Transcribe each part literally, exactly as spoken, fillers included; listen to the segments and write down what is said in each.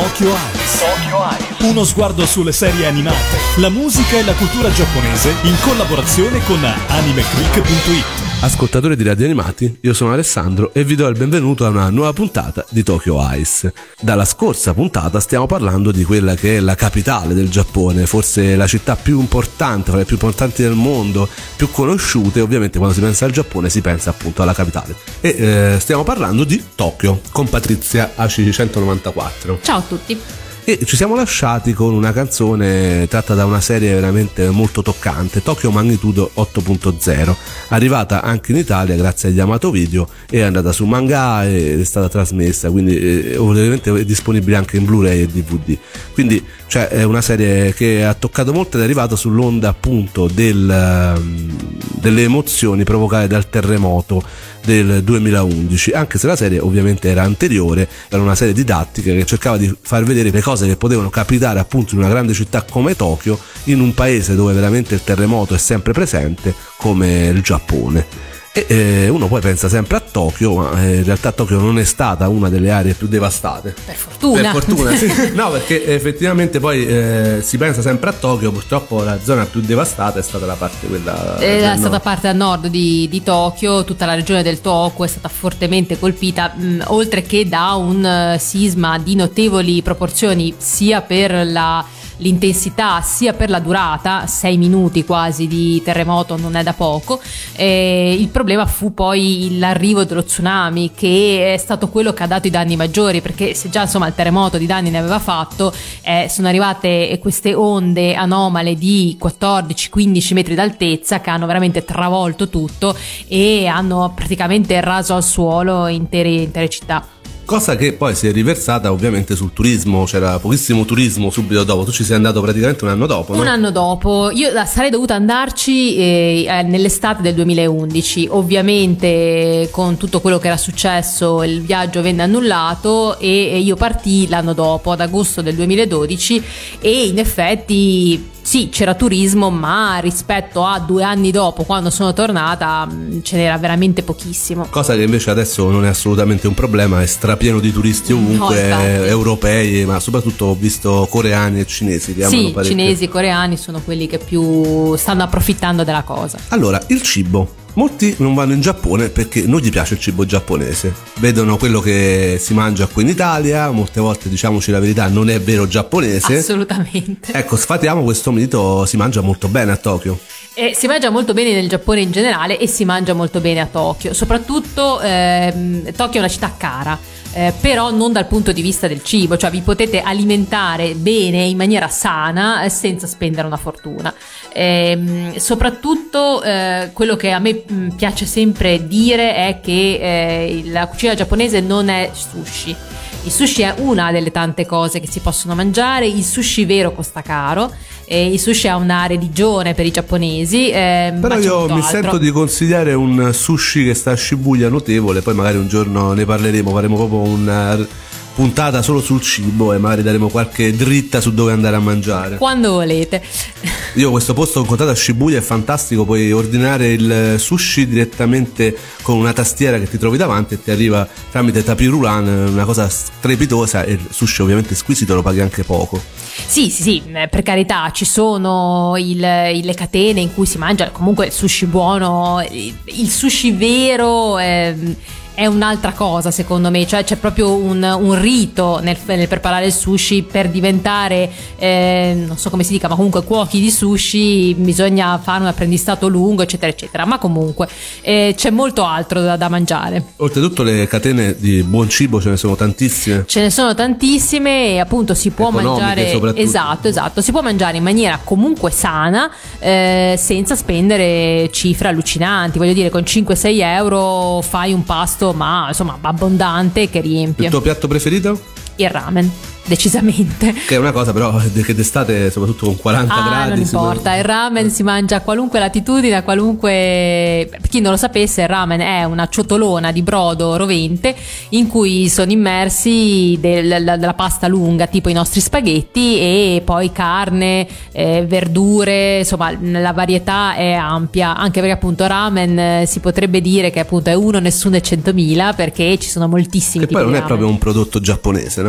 Tokyo Eyes. Tokyo Eyes. Uno sguardo sulle serie animate, la musica e la cultura giapponese in collaborazione con AnimeClick.it. Ascoltatori di Radio Animati, io sono Alessandro e vi do il benvenuto a una nuova puntata di Tokyo Eyes. Dalla scorsa puntata stiamo parlando di quella che è la capitale del Giappone, forse la città più importante, tra le più importanti del mondo, più conosciute. Ovviamente quando si pensa al Giappone si pensa appunto alla capitale. E eh, stiamo parlando di Tokyo, con Patrizia A C centonovantaquattro. Ciao a tutti! E ci siamo lasciati con una canzone tratta da una serie veramente molto toccante, Tokyo Magnitudo otto punto zero, arrivata anche in Italia grazie a Yamato Video, è andata su manga ed è stata trasmessa, quindi è ovviamente è disponibile anche in Blu-ray e D V D. Quindi cioè, è una serie che ha toccato molto ed è arrivata sull'onda appunto del, delle emozioni provocate dal terremoto del duemilaundici, anche se la serie ovviamente era anteriore, era una serie didattica che cercava di far vedere le cose che potevano capitare appunto in una grande città come Tokyo, in un paese dove veramente il terremoto è sempre presente come il Giappone. E eh, uno poi pensa sempre a Tokyo, ma eh, in realtà Tokyo non è stata una delle aree più devastate. Per fortuna. Per fortuna, sì. No, perché effettivamente poi eh, si pensa sempre a Tokyo, purtroppo la zona più devastata è stata la parte quella È stata nord. parte a nord di, di Tokyo, tutta la regione del Tohoku è stata fortemente colpita, mh, oltre che da un uh, sisma di notevoli proporzioni, sia per la l'intensità sia per la durata, sei minuti quasi di terremoto non è da poco. Eh, il problema fu poi l'arrivo dello tsunami, che è stato quello che ha dato i danni maggiori, perché se già insomma il terremoto di danni ne aveva fatto, eh, sono arrivate queste onde anomale di quattordici quindici metri d'altezza che hanno veramente travolto tutto e hanno praticamente raso al suolo intere, intere città. Cosa che poi si è riversata ovviamente sul turismo, c'era pochissimo turismo subito dopo. Tu ci sei andato praticamente un anno dopo, no? Un anno dopo, io sarei dovuta andarci eh, nell'estate del duemilaundici, ovviamente con tutto quello che era successo il viaggio venne annullato e, e io partii l'anno dopo, ad agosto del duemiladodici, e in effetti... sì, c'era turismo, ma rispetto a due anni dopo, quando sono tornata, ce n'era veramente pochissimo. Cosa che invece adesso non è assolutamente un problema, è strapieno di turisti ovunque, no, europei, ma soprattutto ho visto coreani e cinesi che amano parecchio. Sì, cinesi e coreani sono quelli che più stanno approfittando della cosa. Allora, il cibo. Molti non vanno in Giappone perché non gli piace il cibo giapponese, vedono quello che si mangia qui in Italia, molte volte, diciamoci la verità, non è vero giapponese. Assolutamente. Ecco, sfatiamo questo mito, si mangia molto bene a Tokyo. Eh, si mangia molto bene nel Giappone in generale e si mangia molto bene a Tokyo, soprattutto ehm, Tokyo è una città cara, eh, però non dal punto di vista del cibo, cioè vi potete alimentare bene in maniera sana eh, senza spendere una fortuna. Eh, soprattutto eh, quello che a me piace sempre dire è che eh, la cucina giapponese non è sushi. Il sushi è una delle tante cose che si possono mangiare, il sushi vero costa caro, e il sushi ha una religione per i giapponesi. Eh, Però io mi altro. sento di consigliare un sushi che sta a Shibuya, notevole, poi magari un giorno ne parleremo, faremo proprio un... puntata solo sul cibo e magari daremo qualche dritta su dove andare a mangiare quando volete. Io questo posto ho incontrato a Shibuya, è fantastico, puoi ordinare il sushi direttamente con una tastiera che ti trovi davanti e ti arriva tramite tapirulan, una cosa strepitosa, e il sushi ovviamente squisito, lo paghi anche poco. Sì sì sì, per carità, ci sono il, le catene in cui si mangia comunque il sushi buono, il sushi vero è... è un'altra cosa secondo me, cioè c'è proprio un, un rito nel, nel preparare il sushi per diventare eh, non so come si dica, ma comunque cuochi di sushi bisogna fare un apprendistato lungo eccetera eccetera, ma comunque eh, c'è molto altro da, da mangiare. Oltretutto le catene di buon cibo ce ne sono tantissime, ce ne sono tantissime e appunto si può mangiare, esatto esatto, si può mangiare in maniera comunque sana eh, senza spendere cifre allucinanti, voglio dire con cinque sei euro fai un pasto ma insomma abbondante che riempie. Il tuo piatto preferito? Il ramen, decisamente, che è una cosa però che d'estate soprattutto con quaranta gradi non importa, il ramen si mangia a qualunque latitudine, a qualunque... Per chi non lo sapesse, il ramen è una ciotolona di brodo rovente in cui sono immersi del, della pasta lunga tipo i nostri spaghetti e poi carne, eh, verdure, insomma la varietà è ampia, anche perché appunto ramen eh, si potrebbe dire che appunto è uno, nessuno e centomila, perché ci sono moltissimi che tipi di ramen. Che poi non è proprio un prodotto giapponese, no?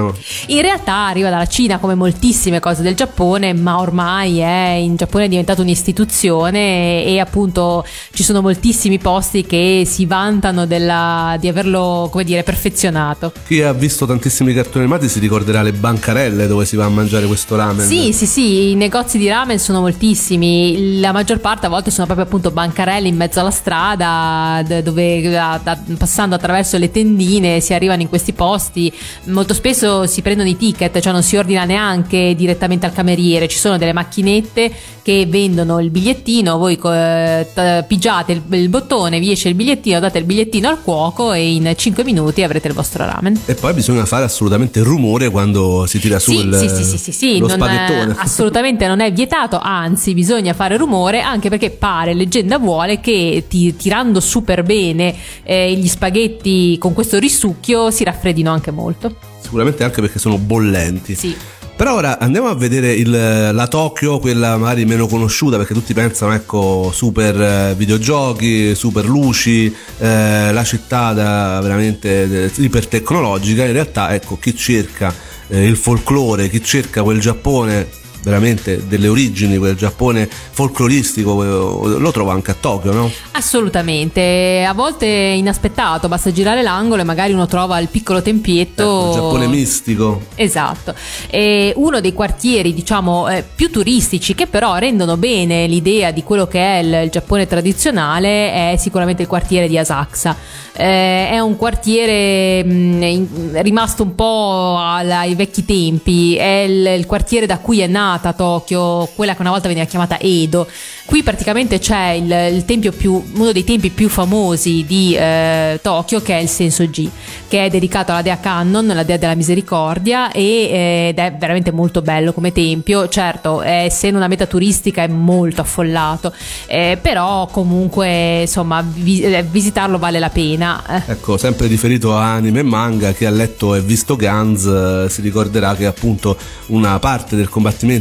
In realtà realtà arriva dalla Cina come moltissime cose del Giappone, ma ormai è, in Giappone è diventato un'istituzione e, e appunto ci sono moltissimi posti che si vantano della, di averlo, come dire, perfezionato. Chi ha visto tantissimi cartoni animati si ricorderà le bancarelle dove si va a mangiare questo ramen. Sì, sì, sì, i negozi di ramen sono moltissimi, la maggior parte a volte sono proprio appunto bancarelle in mezzo alla strada dove da, da, passando attraverso le tendine si arrivano in questi posti. Molto spesso si prendono i ticket, cioè non si ordina neanche direttamente al cameriere, ci sono delle macchinette che vendono il bigliettino, voi eh, t- pigiate il, il bottone, vi esce il bigliettino, date il bigliettino al cuoco e in cinque minuti avrete il vostro ramen. E poi bisogna fare assolutamente rumore quando si tira su sì, il, sì, sì, sì, sì, sì, lo non spaghettone è, assolutamente non è vietato, anzi bisogna fare rumore, anche perché pare, leggenda vuole che ti, tirando super bene eh, gli spaghetti con questo risucchio si raffreddino anche molto. Sicuramente anche perché sono bollenti. Sì. Però ora andiamo a vedere il, la Tokyo, quella magari meno conosciuta, perché tutti pensano, ecco, super videogiochi, super luci, eh, la città da, veramente ipertecnologica. In realtà, ecco, chi cerca eh, il folklore, chi cerca quel Giappone veramente delle origini, quel Giappone folcloristico, lo trova anche a Tokyo, no? Assolutamente, a volte inaspettato, basta girare l'angolo e magari uno trova il piccolo tempietto, ecco, il Giappone mistico. Esatto, è uno dei quartieri, diciamo, più turistici, che però rendono bene l'idea di quello che è il, il Giappone tradizionale. È sicuramente il quartiere di Asakusa, eh, è un quartiere mh, in, rimasto un po' alla, ai vecchi tempi, è il, il quartiere da cui è nato Tokyo, quella che una volta veniva chiamata Edo. Qui praticamente c'è il, il tempio più, uno dei tempi più famosi di eh, Tokyo, che è il Senso-ji, che è dedicato alla dea Kannon, la dea della misericordia, e, ed è veramente molto bello come tempio. Certo, essendo una meta turistica è molto affollato, eh, però comunque insomma vi, visitarlo vale la pena. Ecco, sempre riferito a anime e manga, chi ha letto e visto Guns si ricorderà che appunto una parte del combattimento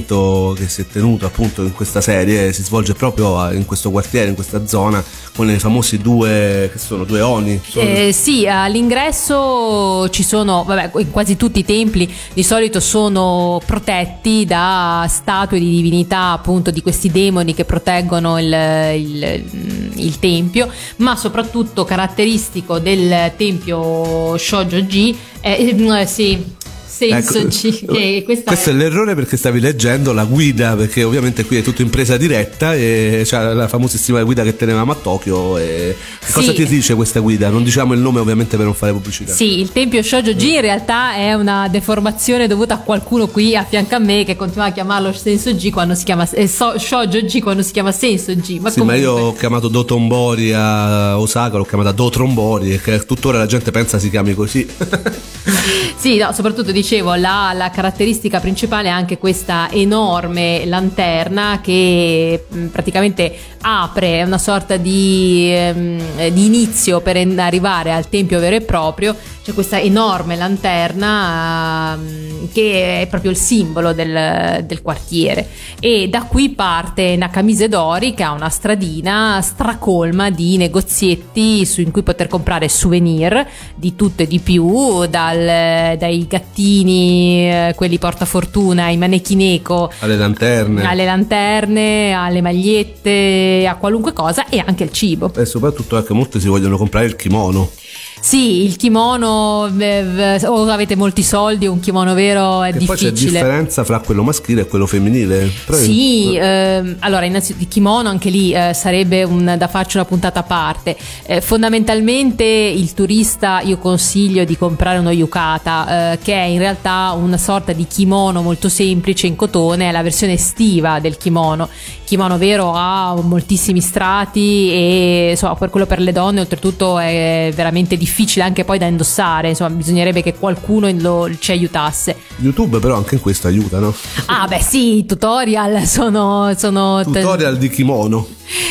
che si è tenuto appunto in questa serie si svolge proprio in questo quartiere, in questa zona, con i famosi due che sono due oni. Sono... Eh, sì, all'ingresso ci sono, vabbè, in quasi tutti i templi di solito sono protetti da statue di divinità, appunto di questi demoni che proteggono il, il, il tempio, ma soprattutto caratteristico del tempio Shoujo-ji eh, eh, sì Senso-ji, ecco, che questa questo è... è l'errore, perché stavi leggendo la guida, perché ovviamente qui è tutto in presa diretta e c'è la famosissima guida che tenevamo a Tokyo. E sì. Cosa ti dice questa guida? Non diciamo il nome ovviamente per non fare pubblicità. Sì, il tempio Shoujo-ji in realtà è una deformazione dovuta a qualcuno qui a fianco a me che continua a chiamarlo Senso-ji quando si chiama eh, so, Shoujo-ji quando si chiama Senso-ji. Ma sì, comunque... ma io ho chiamato Dotonbori a Osaka, l'ho chiamata Dotonbori, e che tuttora la gente pensa si chiami così. Sì, no, soprattutto dicevo la, la caratteristica principale è anche questa enorme lanterna che mh, praticamente apre, è una sorta di, ehm, di inizio per arrivare al tempio vero e proprio. C'è questa enorme lanterna ehm, che è proprio il simbolo del, del quartiere, e da qui parte Nakamise Dori, che ha una stradina stracolma di negozietti su, in cui poter comprare souvenir di tutto e di più, dal, dai gattini, quelli portafortuna, ai maneki-neko, alle lanterne, alle lanterne, alle magliette, a qualunque cosa, e anche il cibo. E soprattutto anche molti si vogliono comprare il kimono. Sì, il kimono, eh, o avete molti soldi, un kimono vero è che difficile. Poi c'è differenza fra quello maschile e quello femminile. Però sì, io... ehm, allora innanzitutto il kimono anche lì eh, sarebbe un, da farci una puntata a parte. Eh, fondamentalmente il turista, io consiglio di comprare uno yukata, eh, che è in realtà una sorta di kimono molto semplice in cotone, è la versione estiva del kimono. Il kimono vero ha moltissimi strati e insomma, per quello per le donne oltretutto è veramente difficile. Difficile anche poi da indossare, insomma bisognerebbe che qualcuno lo, ci aiutasse. YouTube però anche in questo aiuta, no? Ah beh sì, i tutorial sono, sono tutorial di kimono.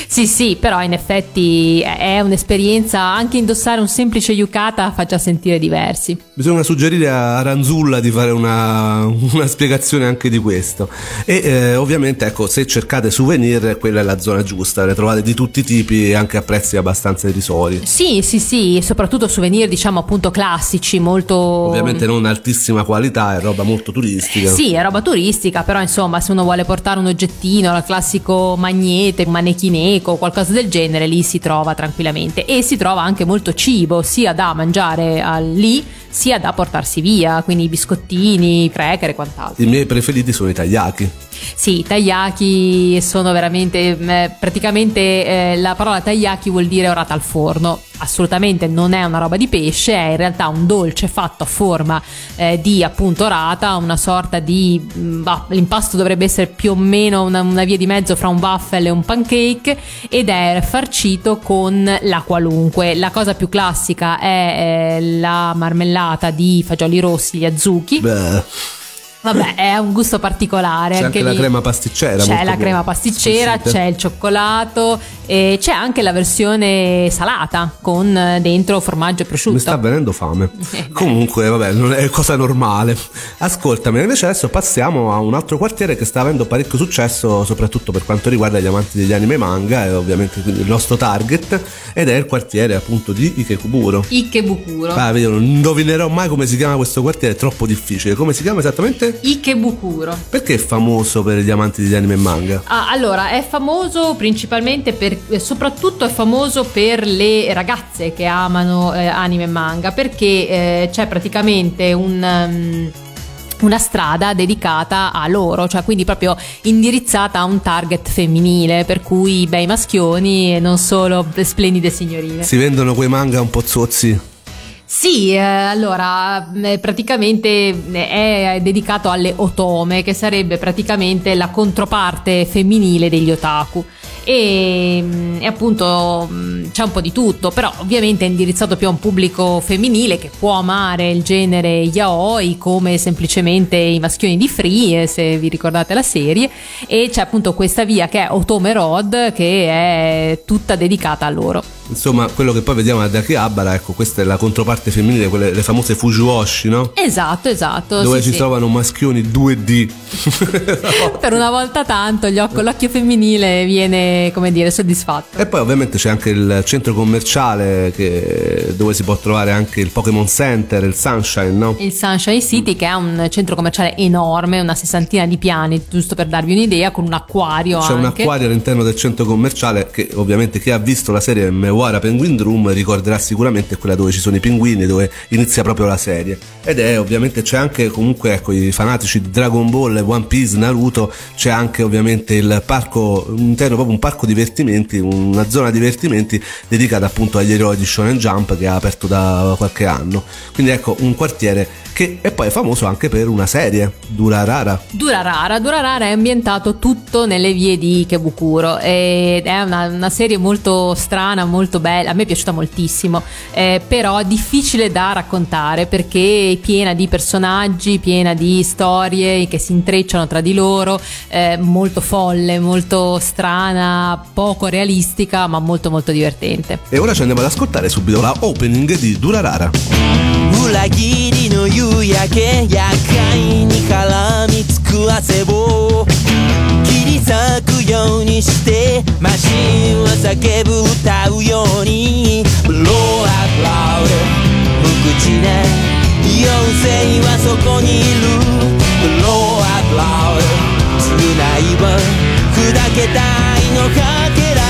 Sì, sì, però in effetti è un'esperienza, anche indossare un semplice yukata fa già sentire diversi. Bisogna suggerire a Ranzulla di fare una, una spiegazione anche di questo. E eh, ovviamente, ecco, se cercate souvenir, quella è la zona giusta, le trovate di tutti i tipi e anche a prezzi abbastanza irrisori. Sì, sì, sì, soprattutto souvenir diciamo appunto classici, molto... Ovviamente non altissima qualità, è roba molto turistica. Sì, è roba turistica, però insomma se uno vuole portare un oggettino, il classico magnete, maneki-neko, qualcosa del genere, lì si trova tranquillamente. E si trova anche molto cibo, sia da mangiare lì, sia da portarsi via, quindi biscottini, cracker e quant'altro. I miei preferiti sono i taiyaki. Sì, i taiyaki sono veramente eh, praticamente eh, la parola taiyaki vuol dire orata al forno. Assolutamente non è una roba di pesce, è in realtà un dolce fatto a forma eh, di appunto orata, una sorta di bah, l'impasto dovrebbe essere più o meno una, una via di mezzo fra un waffle e un pancake, ed è farcito con la qualunque. La cosa più classica è eh, la marmellata di fagioli rossi, gli azuki. Beh, vabbè, è un gusto particolare. C'è anche, anche la lì. crema pasticcera. C'è la buona. crema pasticcera, Sfusite. C'è il cioccolato e c'è anche la versione salata con dentro formaggio e prosciutto. Mi sta venendo fame. Comunque, vabbè, non è cosa normale. Ascoltami, invece adesso passiamo a un altro quartiere che sta avendo parecchio successo, soprattutto per quanto riguarda gli amanti degli anime e manga, e ovviamente quindi il nostro target, ed è il quartiere appunto di Ikebukuro. Ikebukuro. Ah, vedi, non indovinerò mai come si chiama questo quartiere, è troppo difficile. Come si chiama esattamente? Ikebukuro. Perché è famoso per gli amanti degli anime e manga? Ah, allora è famoso principalmente per, soprattutto è famoso per le ragazze che amano eh, anime e manga, perché eh, c'è praticamente un um, una strada dedicata a loro, cioè quindi proprio indirizzata a un target femminile, per cui bei maschioni e non solo splendide signorine. Si vendono quei manga un po' zozzi. Sì, eh, allora eh, praticamente è, è dedicato alle otome, che sarebbe praticamente la controparte femminile degli otaku, e, e appunto c'è un po' di tutto, però ovviamente è indirizzato più a un pubblico femminile che può amare il genere yaoi come semplicemente i maschioni di Free, se vi ricordate la serie, e c'è appunto questa via che è Otome Road, che è tutta dedicata a loro. Insomma, quello che poi vediamo ad Akihabara, ecco, questa è la controparte femminile, quelle, le famose Fujoshi, no? Esatto, esatto. Dove sì, ci sì. trovano maschioni due D. No. Per una volta tanto gli occhi, l'occhio femminile viene, come dire, soddisfatto. E poi ovviamente c'è anche il centro commerciale che, dove si può trovare anche il Pokémon Center, il Sunshine, no? Il Sunshine City, mm. che è un centro commerciale enorme, una sessantina di piani, giusto per darvi un'idea, con un acquario. C'è anche un acquario all'interno del centro commerciale che ovviamente chi ha visto la serie M Guarda Penguin Drum ricorderà sicuramente, quella dove ci sono i pinguini, dove inizia proprio la serie, ed è ovviamente c'è anche comunque, ecco, i fanatici di Dragon Ball, One Piece, Naruto, c'è anche ovviamente il parco interno, proprio un parco divertimenti, una zona divertimenti dedicata appunto agli eroi di Shonen Jump, che è aperto da qualche anno. Quindi ecco un quartiere che è poi famoso anche per una serie, Durarara. Durarara, Durarara è ambientato tutto nelle vie di Ikebukuro ed è una, una serie molto strana, molto bella, a me è piaciuta moltissimo, eh, però difficile da raccontare perché è piena di personaggi, piena di storie che si intrecciano tra di loro, eh, molto folle, molto strana, poco realistica, ma molto molto divertente. E ora ci andiamo ad ascoltare subito la opening di Durarara. 揺らぎりの夕焼け夜会に絡みつく汗を切り裂くようにしてマシンは叫ぶ太陽にブローアップラウド無口で妖精はそこにいるブローアップラウド繋いば砕けたいのかけら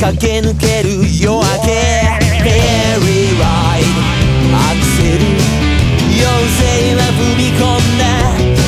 駆け抜ける夜明けヘリーライドアクセル妖精は踏み込んだ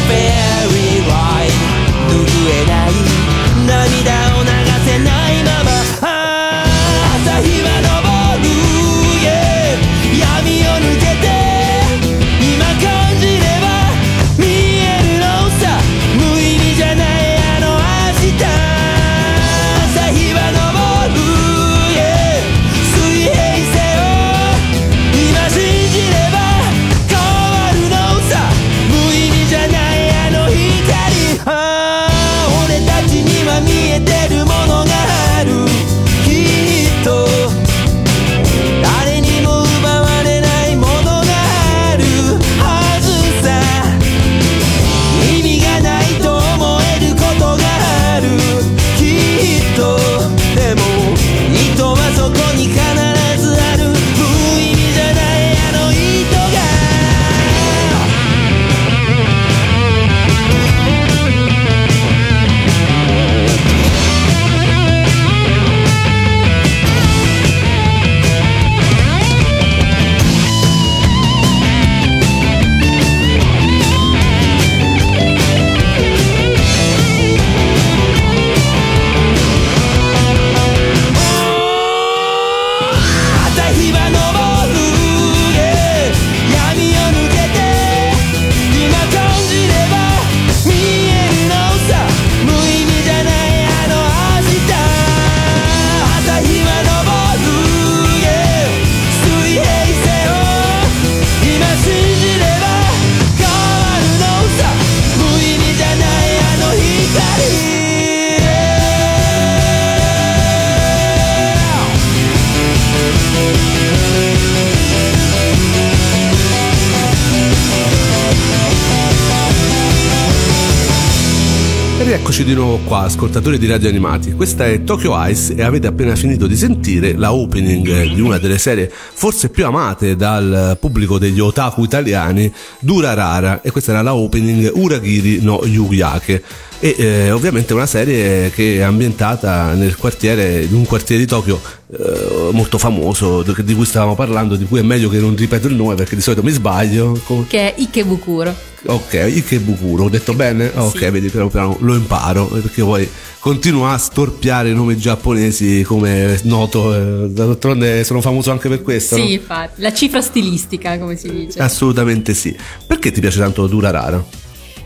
Eccoci di nuovo qua, ascoltatori di Radio Animati. Questa è Tokyo Eyes e avete appena finito di sentire la opening di una delle serie forse più amate dal pubblico degli otaku italiani, Durarara, e questa era la opening Uragiri no Yuyake. E eh, ovviamente è una serie che è ambientata nel quartiere, in un quartiere di Tokyo eh, molto famoso, di cui stavamo parlando, di cui è meglio che non ripeto il nome perché di solito mi sbaglio. Che è Ikebukuro. Ok, Ikebukuro, ho detto bene? Ok, sì. Vedi, piano piano lo imparo perché poi continua a storpiare i nomi giapponesi, come noto, eh, d'altronde sono famoso anche per questo. Sì, no? Infatti, la cifra stilistica, come si dice. Assolutamente sì. Perché ti piace tanto Durarara?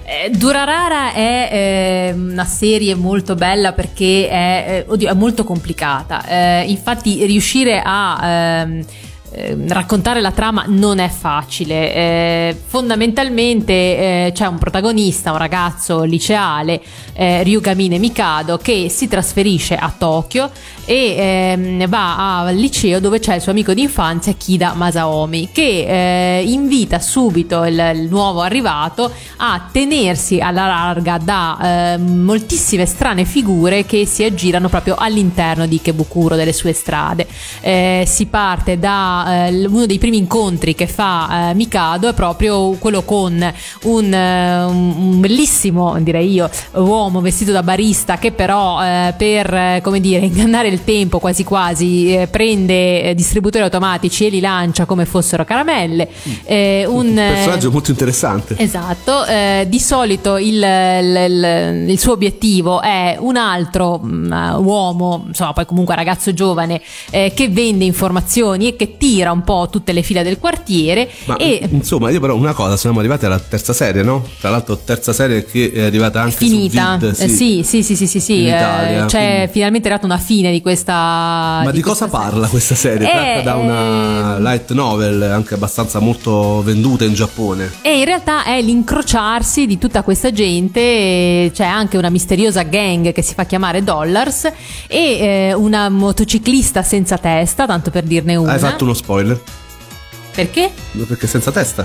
Eh, Durarara è eh, una serie molto bella perché è, eh, oddio, è molto complicata, eh, infatti riuscire a ehm, eh, raccontare la trama non è facile. Eh, fondamentalmente eh, c'è un protagonista, un ragazzo liceale, eh, Ryugamine Mikado, che si trasferisce a Tokyo e ehm, va al liceo dove c'è il suo amico d'infanzia Kida Masaomi, che eh, invita subito il, il nuovo arrivato a tenersi alla larga da eh, moltissime strane figure che si aggirano proprio all'interno di Ikebukuro, delle sue strade. Eh, si parte da eh, uno dei primi incontri che fa eh, Mikado, è proprio quello con un, eh, un bellissimo, direi io, uomo vestito da barista che però eh, per eh, come dire ingannare il tempo quasi quasi eh, prende eh, distributori automatici e li lancia come fossero caramelle. Eh, un, un personaggio eh, molto interessante. Esatto. Eh, di solito il, il, il suo obiettivo è un altro mh, uomo, insomma, poi comunque ragazzo giovane eh, che vende informazioni e che tira un po' tutte le fila del quartiere. Ma, e... insomma, io però una cosa, siamo arrivati alla terza serie, no? Tra l'altro terza serie che è arrivata anche finita. Su Vid, sì. Eh, sì, sì, sì, sì, sì, sì. Italia, eh, c'è quindi... finalmente è arrivata una fine di questa. Ma di, di questa cosa parla serie. Questa serie? Tratta eh, da una light novel anche abbastanza molto venduta in Giappone. E in realtà è l'incrociarsi di tutta questa gente. C'è anche una misteriosa gang che si fa chiamare Dollars e eh, una motociclista senza testa, tanto per dirne una. Hai fatto uno spoiler. Perché? Perché senza testa.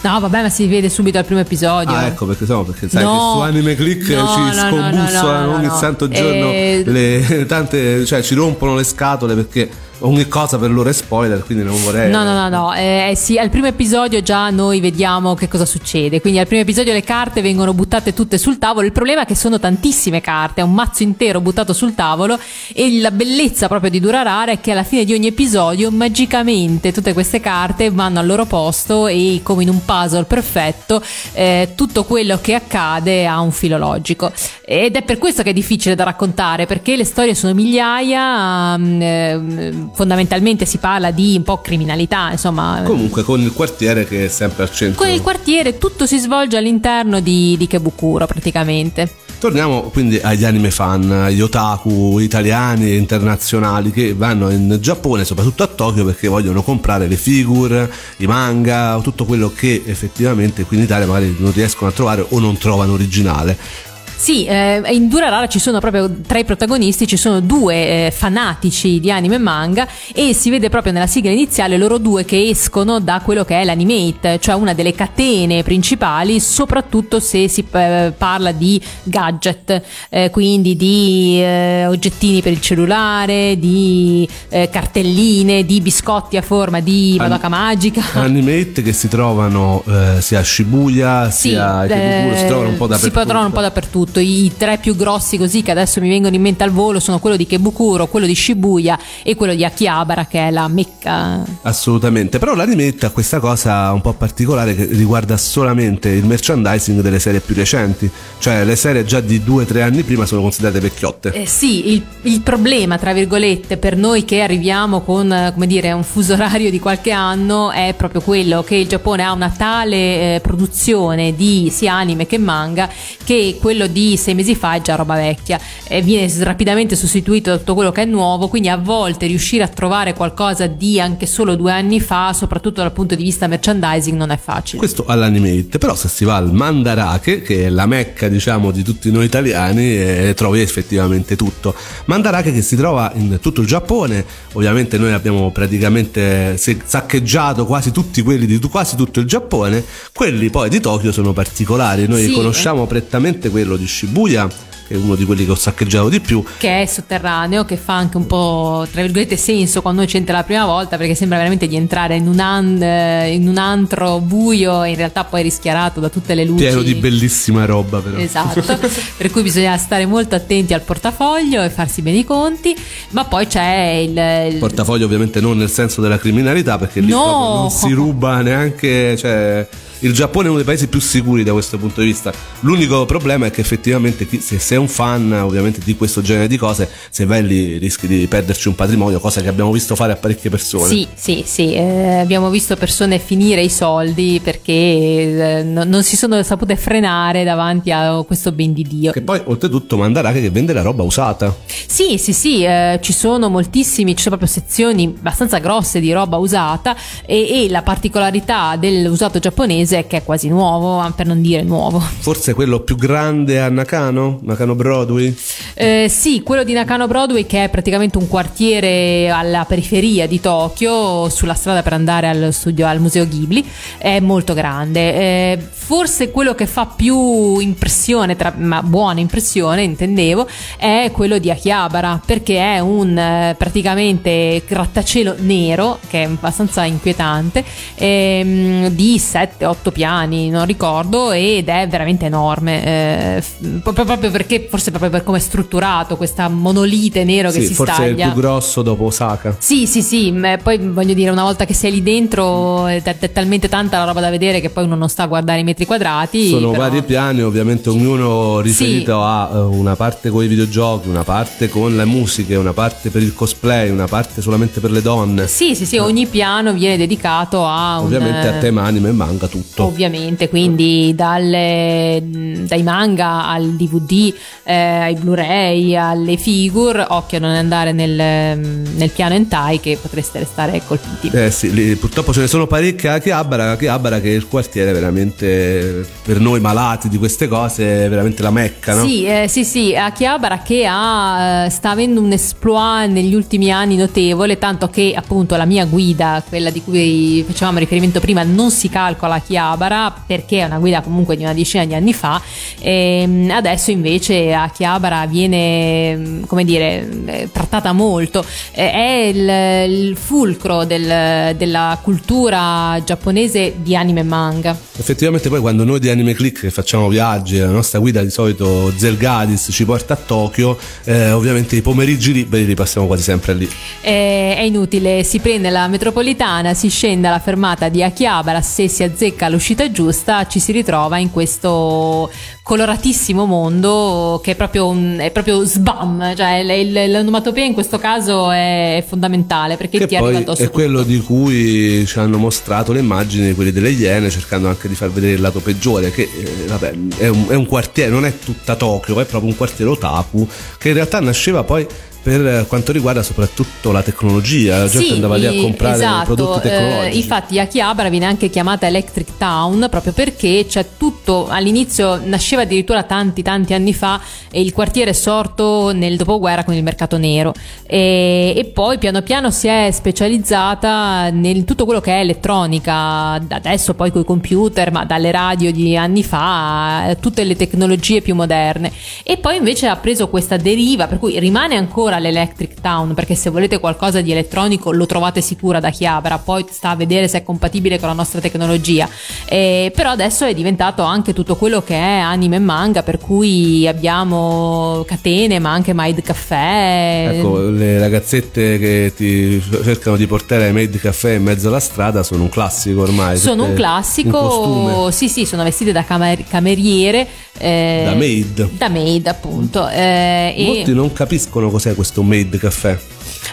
No, vabbè, ma si vede subito al primo episodio. Ah, ecco, perché no, perché sai no, che su AnimeClick no, ci no, scombussolano no, no, no, ogni no. santo giorno e... le tante, cioè ci rompono le scatole perché ogni cosa per loro è spoiler, quindi non vorrei. No, no, no, no. Eh, sì, al primo episodio già noi vediamo che cosa succede. Quindi al primo episodio le carte vengono buttate tutte sul tavolo. Il problema è che sono tantissime carte, è un mazzo intero buttato sul tavolo. E la bellezza proprio di Durarara è che alla fine di ogni episodio magicamente tutte queste carte vanno al loro posto e, come in un puzzle perfetto, eh, tutto quello che accade ha un filo logico. Ed è per questo che è difficile da raccontare, perché le storie sono migliaia. Eh, fondamentalmente si parla di un po' criminalità, insomma, comunque con il quartiere che è sempre al centro. Con il quartiere tutto si svolge all'interno di, di Ikebukuro praticamente. Torniamo quindi agli anime fan, agli otaku italiani e internazionali che vanno in Giappone, soprattutto a Tokyo, perché vogliono comprare le figure, i manga, tutto quello che effettivamente qui in Italia magari non riescono a trovare o non trovano originale. Sì, eh, in Durarara ci sono proprio tra i protagonisti ci sono due eh, fanatici di anime e manga, e si vede proprio nella sigla iniziale loro due che escono da quello che è l'Animate, cioè una delle catene principali, soprattutto se si eh, parla di gadget, eh, quindi di eh, oggettini per il cellulare, di eh, cartelline, di biscotti a forma di madoka An- magica. Animate che si trovano eh, sia a Shibuya, sì, sia a Ikebukuro, eh, si trovano un po' dappertutto. Si trovano un po' dappertutto. I tre più grossi così che adesso mi vengono in mente al volo sono quello di Ikebukuro, quello di Shibuya e quello di Akihabara, che è la mecca. Assolutamente. Però l'animetta ha questa cosa un po' particolare che riguarda solamente il merchandising delle serie più recenti, cioè le serie già di due tre anni prima sono considerate vecchiotte. Eh sì, il, il problema tra virgolette per noi che arriviamo con, come dire, un fuso orario di qualche anno è proprio quello che il Giappone ha una tale eh, produzione di sia anime che manga che quello di di sei mesi fa è già roba vecchia e viene rapidamente sostituito da tutto quello che è nuovo, quindi a volte riuscire a trovare qualcosa di anche solo due anni fa, soprattutto dal punto di vista merchandising, non è facile. Questo all'animate, però se si va al Mandarake, che è la mecca diciamo di tutti noi italiani, eh, trovi effettivamente tutto. Mandarake che si trova in tutto il Giappone, ovviamente noi abbiamo praticamente saccheggiato quasi tutti quelli di quasi tutto il Giappone, quelli poi di Tokyo sono particolari, noi sì, conosciamo eh. prettamente quello di Shibuya, che è uno di quelli che ho saccheggiato di più, che è sotterraneo, che fa anche un po' tra virgolette senso quando noi c'entra la prima volta, perché sembra veramente di entrare in un, an- in un antro buio e in realtà poi rischiarato da tutte le luci, pieno di bellissima roba però. Esatto. Per cui bisogna stare molto attenti al portafoglio e farsi bene i conti. Ma poi c'è il, il... portafoglio ovviamente non nel senso della criminalità, perché lì no, non si ruba neanche, cioè il Giappone è uno dei paesi più sicuri da questo punto di vista. L'unico problema è che effettivamente se sei un fan ovviamente di questo genere di cose, se vai lì rischi di perderci un patrimonio, cosa che abbiamo visto fare a parecchie persone. Sì, sì, sì, eh, abbiamo visto persone finire i soldi perché eh, no, non si sono sapute frenare davanti a questo ben di Dio. Che poi oltretutto Mandarake che vende la roba usata. Sì, sì, sì, eh, ci sono moltissimi, ci sono proprio sezioni abbastanza grosse di roba usata e, e la particolarità dell'usato giapponese che è quasi nuovo, per non dire nuovo. Forse quello più grande a Nakano, Nakano Broadway? Eh, sì, quello di Nakano Broadway, che è praticamente un quartiere alla periferia di Tokyo, sulla strada per andare al studio, al museo Ghibli, è molto grande. Eh, forse quello che fa più impressione, tra, ma buona impressione intendevo, è quello di Akihabara, perché è un eh, praticamente grattacielo nero, che è abbastanza inquietante, ehm, di sette otto piani, non ricordo, ed è veramente enorme, eh, proprio perché forse proprio per come è strutturato, questa monolite nero sì, che si forse staglia, forse è il più grosso dopo Osaka. Sì, sì, sì, poi voglio dire, una volta che sei lì dentro è, t- è talmente tanta la roba da vedere che poi uno non sta a guardare i metri quadrati. Sono però... vari piani, ovviamente ognuno riferito sì. a una parte con i videogiochi, una parte con le musiche, una parte per il cosplay, una parte solamente per le donne. Sì, sì, sì, eh. Ogni piano viene dedicato a ovviamente un... a tema anime e manga tutto. Ovviamente, quindi dalle, dai manga al D V D, eh, ai Blu-ray, alle figure, occhio a non andare nel, nel piano hentai che potreste restare colpiti. Eh sì, lì, purtroppo ce ne sono parecchie a Akihabara, Akihabara che è il quartiere veramente per noi malati di queste cose, è veramente la mecca, no? Sì, eh, sì, sì, Akihabara che ha, sta avendo un exploit negli ultimi anni notevole, tanto che appunto la mia guida, quella di cui facevamo riferimento prima, non si calcola Akihabara perché è una guida comunque di una decina di anni fa, e adesso invece Akihabara viene, come dire, trattata molto, è il, il fulcro del, della cultura giapponese di anime e manga. Effettivamente poi quando noi di Anime Click che facciamo viaggi, la nostra guida di solito Zelgadis ci porta a Tokyo, eh, ovviamente i pomeriggi liberi li passiamo quasi sempre lì, eh, è inutile, si prende la metropolitana, si scende alla fermata di Akihabara, se si azzecca l'uscita giusta ci si ritrova in questo coloratissimo mondo che è proprio, è proprio sbam, cioè l'onomatopea in questo caso è fondamentale perché che ti arriva addosso. È quello tutto. Di cui ci hanno mostrato le immagini, quelli delle Iene, cercando anche di far vedere il lato peggiore, che vabbè, è, un, è un quartiere, non è tutta Tokyo, è proprio un quartiere otaku che in realtà nasceva poi per quanto riguarda soprattutto la tecnologia, la gente sì, andava lì a comprare esatto, prodotti tecnologici. Eh, infatti Akihabara viene anche chiamata Electric Town proprio perché c'è tutto, all'inizio nasceva addirittura tanti tanti anni fa e il quartiere è sorto nel dopoguerra con il mercato nero e, e poi piano piano si è specializzata nel tutto quello che è elettronica, adesso poi coi computer, ma dalle radio di anni fa tutte le tecnologie più moderne, e poi invece ha preso questa deriva per cui rimane ancora l'Electric Town, perché se volete qualcosa di elettronico lo trovate sicura da Akihabara, poi sta a vedere se è compatibile con la nostra tecnologia, eh, però adesso è diventato anche tutto quello che è anime e manga, per cui abbiamo catene ma anche maid café. Ecco, le ragazzette che ti cercano di portare ai maid café in mezzo alla strada sono un classico ormai, sono un classico, sì sì, sono vestite da camer- cameriere eh, da maid da maid appunto, eh, molti e... non capiscono cos'è questo maid café.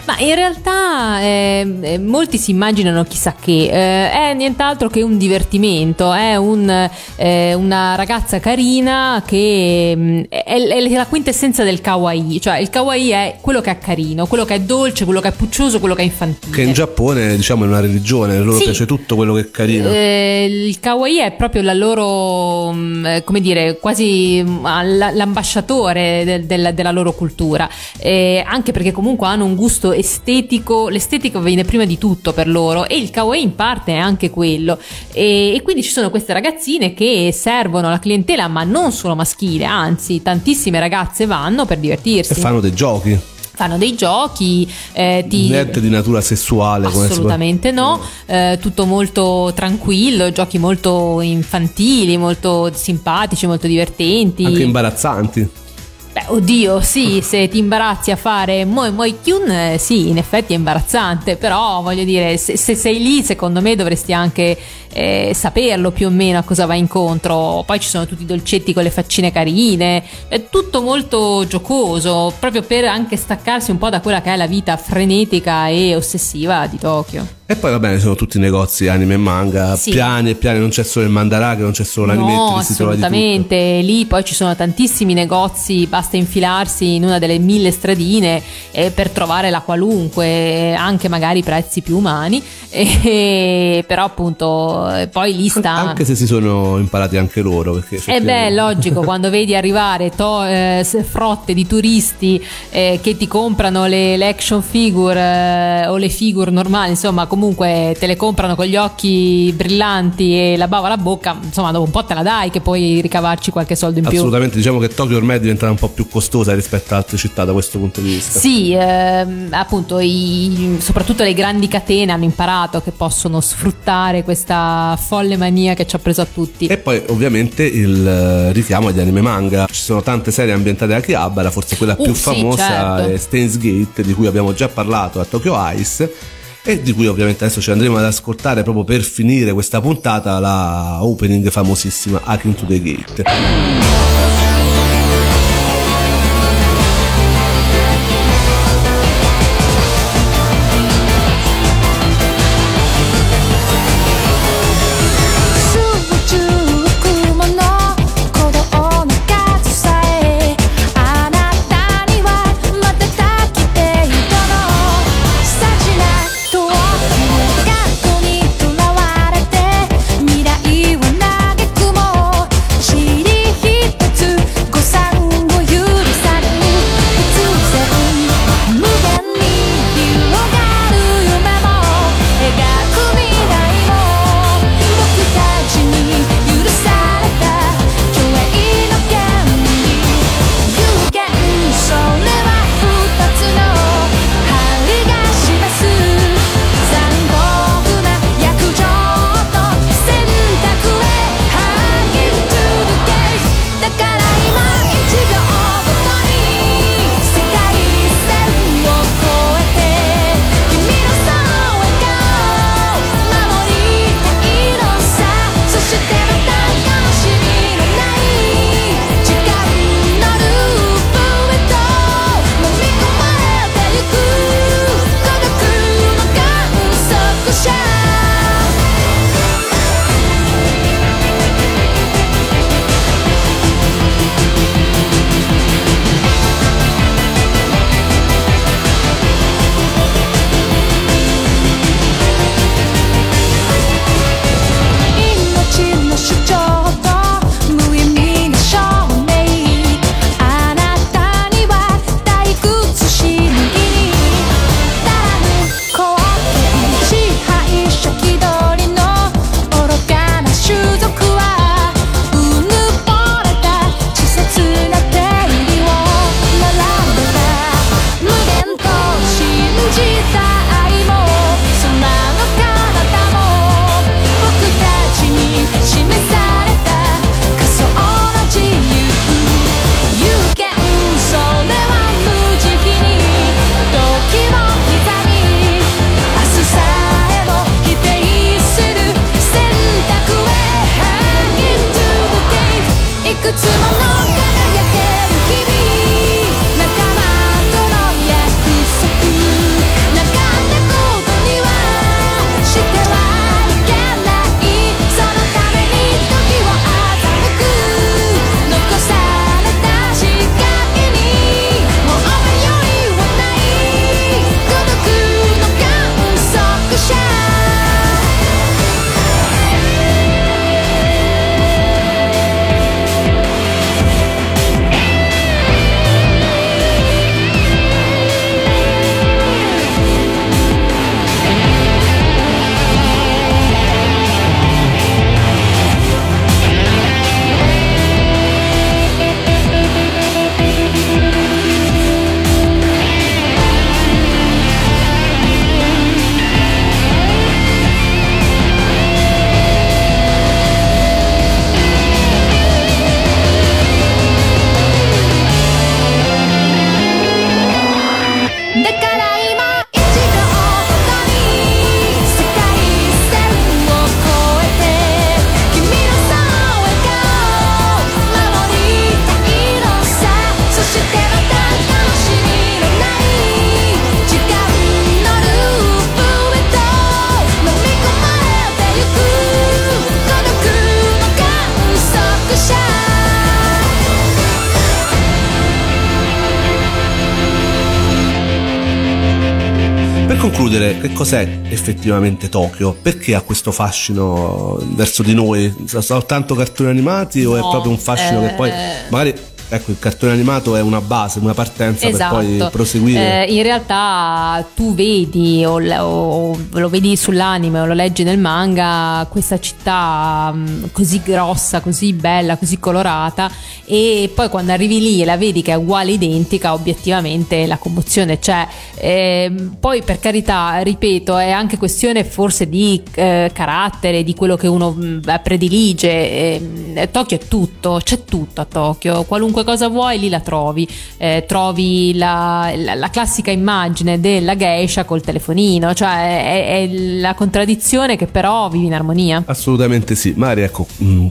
Ma in realtà eh, molti si immaginano chissà che, eh, è nient'altro che un divertimento, è un, eh, una ragazza carina che eh, è, è la quintessenza del kawaii, cioè il kawaii è quello che è carino, quello che è dolce, quello che è puccioso, quello che è infantile. Che in Giappone diciamo è una religione, loro sì. piace tutto quello che è carino. Eh, il kawaii è proprio la loro, come dire, quasi l'ambasciatore del, del, della loro cultura, eh, anche perché comunque hanno un gusto estetico, l'estetico viene prima di tutto per loro, e il kawaii in parte è anche quello, e, e quindi ci sono queste ragazzine che servono la clientela, ma non solo maschile, anzi tantissime ragazze vanno per divertirsi e fanno dei giochi. Fanno dei giochi eh, di... niente di natura sessuale, assolutamente come si può... no, eh, tutto molto tranquillo, giochi molto infantili, molto simpatici, molto divertenti, anche imbarazzanti. Beh, oddio, sì, se ti imbarazzi a fare moi moi kyun, sì, in effetti è imbarazzante, però voglio dire, se, se sei lì, secondo me dovresti anche eh, saperlo più o meno a cosa vai incontro. Poi ci sono tutti i dolcetti con le faccine carine, è tutto molto giocoso, proprio per anche staccarsi un po' da quella che è la vita frenetica e ossessiva di Tokyo. E poi va bene, sono tutti negozi anime e manga, sì. piani e piani, non c'è solo il Mandarake, non c'è solo l'anime, no, assolutamente, lì poi ci sono tantissimi negozi, basta infilarsi in una delle mille stradine eh, per trovare la qualunque, anche magari prezzi più umani, eh, però appunto poi lì sta, anche se si sono imparati anche loro, perché eh beh, logico, quando vedi arrivare to- eh, frotte di turisti eh, che ti comprano le, le action figure eh, o le figure normali, insomma comunque te le comprano con gli occhi brillanti e la bava alla bocca, insomma dopo un po' te la dai che puoi ricavarci qualche soldo in più. Assolutamente, diciamo che Tokyo ormai è diventata un po' più costosa rispetto ad altre città da questo punto di vista. Sì, ehm, appunto i, soprattutto le grandi catene hanno imparato che possono sfruttare questa folle mania che ci ha preso a tutti. E poi ovviamente il richiamo agli anime manga, ci sono tante serie ambientate a Akihabara, forse quella uh, più sì, famosa, certo, è Steins Gate, di cui abbiamo già parlato a Tokyo Eyes, e di cui ovviamente adesso ci andremo ad ascoltare proprio per finire questa puntata la opening famosissima Aki into the Gate. Hit chiudere, che cos'è effettivamente Tokyo? Perché ha questo fascino verso di noi? Soltanto cartoni animati o no, è proprio un fascino eh... che poi magari... Ecco, il cartone animato è una base, una partenza, esatto, per poi proseguire. Eh, in realtà tu vedi o, o lo vedi sull'anime o lo leggi nel manga questa città mh, così grossa, così bella, così colorata, e poi quando arrivi lì e la vedi che è uguale, identica, obiettivamente la commozione c'è. Eh, poi, per carità, ripeto, è anche questione forse di eh, carattere, di quello che uno mh, predilige. Eh, Tokyo è tutto, c'è tutto a Tokyo, qualunque cosa vuoi lì la trovi. Eh, trovi la, la, la classica immagine della geisha col telefonino, cioè è, è la contraddizione che però vivi in armonia. Assolutamente sì. Mari, ecco,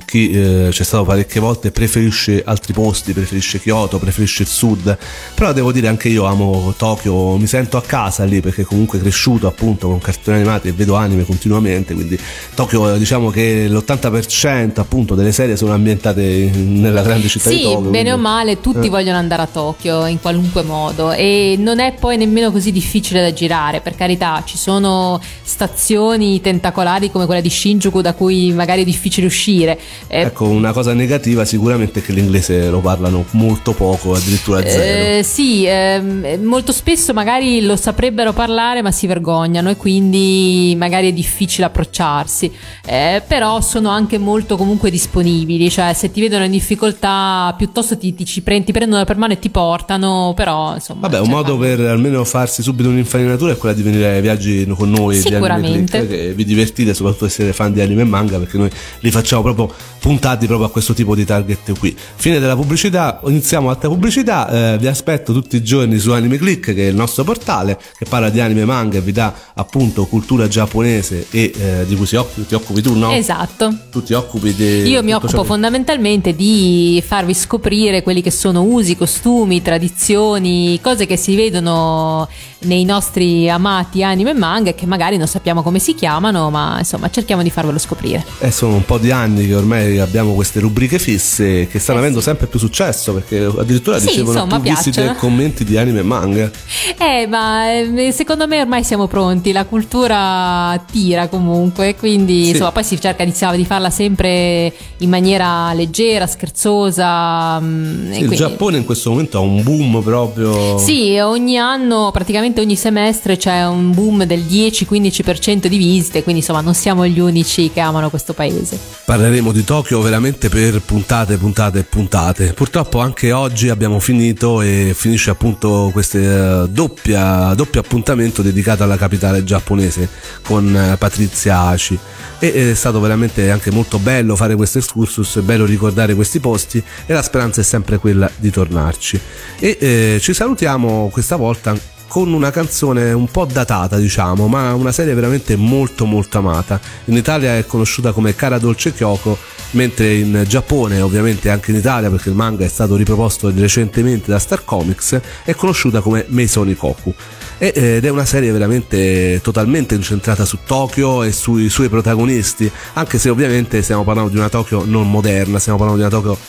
chi eh, c'è stato parecchie volte preferisce altri posti, preferisce Kyoto, preferisce il sud, però devo dire anche io amo Tokyo, mi sento a casa lì perché comunque cresciuto appunto con cartoni animati e vedo anime continuamente, quindi Tokyo, diciamo che l'ottanta per cento appunto delle serie sono ambientate nella grande città sì, di Tokyo. Bene o male tutti eh. vogliono andare a Tokyo in qualunque modo, e non è poi nemmeno così difficile da girare, per carità. Ci sono stazioni tentacolari come quella di Shinjuku da cui magari è difficile uscire. Eh, ecco, una cosa negativa sicuramente è che l'inglese lo parlano molto poco, addirittura zero. Eh, sì, eh, molto spesso magari lo saprebbero parlare ma si vergognano e quindi magari è difficile approcciarsi, eh, però sono anche molto comunque disponibili, cioè se ti vedono in difficoltà piuttosto Ti, ti ci prendi, ti prendono per mano e ti portano. Però insomma, vabbè, un modo fatto per almeno farsi subito un'infarinatura è quella di venire ai viaggi con noi, sicuramente di Anime, vi divertite, soprattutto essere fan di anime e manga, perché noi li facciamo proprio puntati proprio a questo tipo di target qui. Fine della pubblicità, iniziamo altra pubblicità. Eh, vi aspetto tutti i giorni su Anime Click, che è il nostro portale che parla di anime e manga e vi dà appunto cultura giapponese e eh, di cui si occupi, ti occupi tu, no? Esatto, tu ti occupi di... Io mi occupo fondamentalmente di farvi scoprire quelli che sono usi, costumi, tradizioni, cose che si vedono nei nostri amati anime e manga che magari non sappiamo come si chiamano, ma insomma cerchiamo di farvelo scoprire. E sono un po' di anni che ormai abbiamo queste rubriche fisse che stanno eh avendo sì. sempre più successo, perché addirittura sì, ricevono insomma, più piacciono. visite e commenti di anime e manga. Eh, ma secondo me ormai siamo pronti, la cultura tira comunque, quindi sì. insomma poi si cerca di, di farla sempre in maniera leggera, scherzosa. Sì, il Giappone in questo momento ha un boom proprio. Sì, ogni anno, praticamente ogni semestre c'è un boom del dieci-quindici per cento di visite, quindi insomma non siamo gli unici che amano questo paese. Parleremo di Tokyo veramente per puntate, puntate e puntate. Purtroppo anche oggi abbiamo finito e finisce appunto questo doppia, doppio appuntamento dedicato alla capitale giapponese con Patrizia Aci, e è stato veramente anche molto bello fare questo excursus, è bello ricordare questi posti e la speranza è sempre quella di tornarci. E eh, ci salutiamo questa volta con una canzone un po' datata, diciamo, ma una serie veramente molto molto amata. In Italia è conosciuta come Cara Dolce Kyoko, mentre in Giappone, ovviamente anche in Italia perché il manga è stato riproposto recentemente da Star Comics, è conosciuta come Maison Ikkoku, ed è una serie veramente totalmente incentrata su Tokyo e sui suoi protagonisti, anche se ovviamente stiamo parlando di una Tokyo non moderna, stiamo parlando di una Tokyo,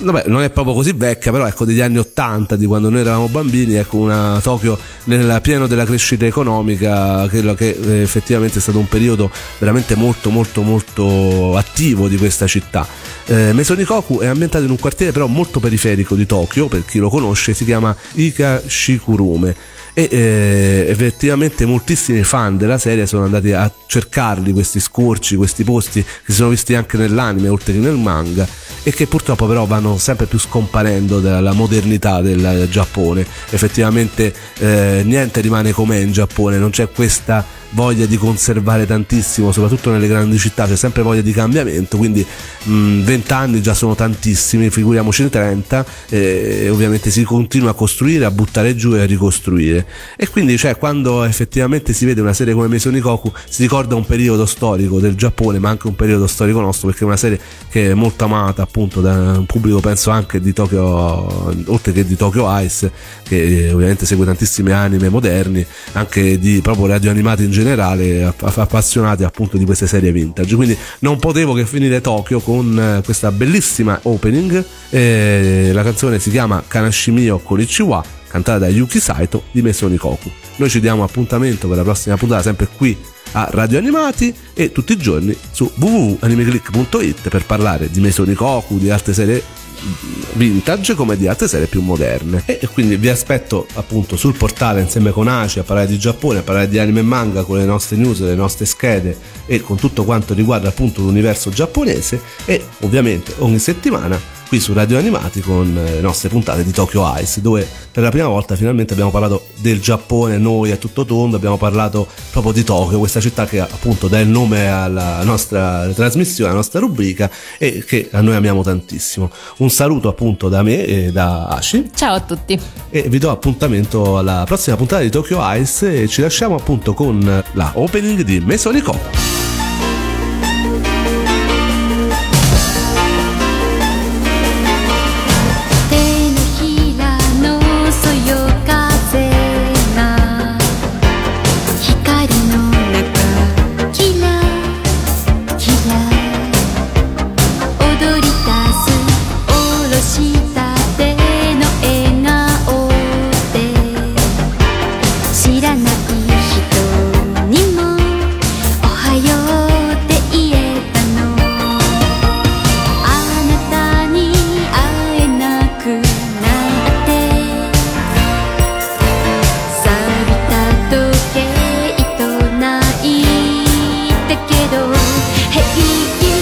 vabbè, non è proprio così vecchia, però ecco, degli anni ottanta, di quando noi eravamo bambini, ecco, una Tokyo nel pieno della crescita economica, quello che effettivamente è stato un periodo veramente molto molto molto attivo di questa città. Eh, Maison Ikkoku è ambientato in un quartiere però molto periferico di Tokyo, per chi lo conosce si chiama Ikashikurume, e eh, effettivamente moltissimi fan della serie sono andati a cercarli, questi scorci, questi posti che si sono visti anche nell'anime oltre che nel manga, e che purtroppo però vanno sempre più scomparendo dalla modernità del Giappone. Effettivamente eh, niente rimane com'è in Giappone, non c'è questa voglia di conservare tantissimo, soprattutto nelle grandi città c'è sempre voglia di cambiamento, quindi vent'anni già sono tantissimi, figuriamoci trenta, e ovviamente si continua a costruire, a buttare giù e a ricostruire. E quindi, cioè, quando effettivamente si vede una serie come Maison Ikkoku si ricorda un periodo storico del Giappone, ma anche un periodo storico nostro, perché è una serie che è molto amata appunto da un pubblico, penso anche di Tokyo, oltre che di Tokyo Eyes, che ovviamente segue tantissime anime moderni, anche di proprio radio animati in generale, appassionati appunto di queste serie vintage. Quindi non potevo che finire Tokyo con questa bellissima opening, e la canzone si chiama Kanashimi o Konichiwa, cantata da Yuki Saito di Maison Ikkoku. Noi ci diamo appuntamento per la prossima puntata sempre qui a Radio Animati e tutti i giorni su w w w punto anime click punto i t per parlare di Maison Ikkoku, di altre serie vintage come di altre serie più moderne, e quindi vi aspetto appunto sul portale insieme con Aci a parlare di Giappone, a parlare di anime e manga con le nostre news, le nostre schede e con tutto quanto riguarda appunto l'universo giapponese, e ovviamente ogni settimana qui su Radio Animati con le nostre puntate di Tokyo Eyes, dove per la prima volta finalmente abbiamo parlato del Giappone noi a tutto tondo, abbiamo parlato proprio di Tokyo, questa città che appunto dà il nome alla nostra trasmissione, alla nostra rubrica, e che a noi amiamo tantissimo. Un saluto appunto da me e da Ashi. Ciao a tutti. E vi do appuntamento alla prossima puntata di Tokyo Eyes e ci lasciamo appunto con la opening di Maison Ikkoku. Hey,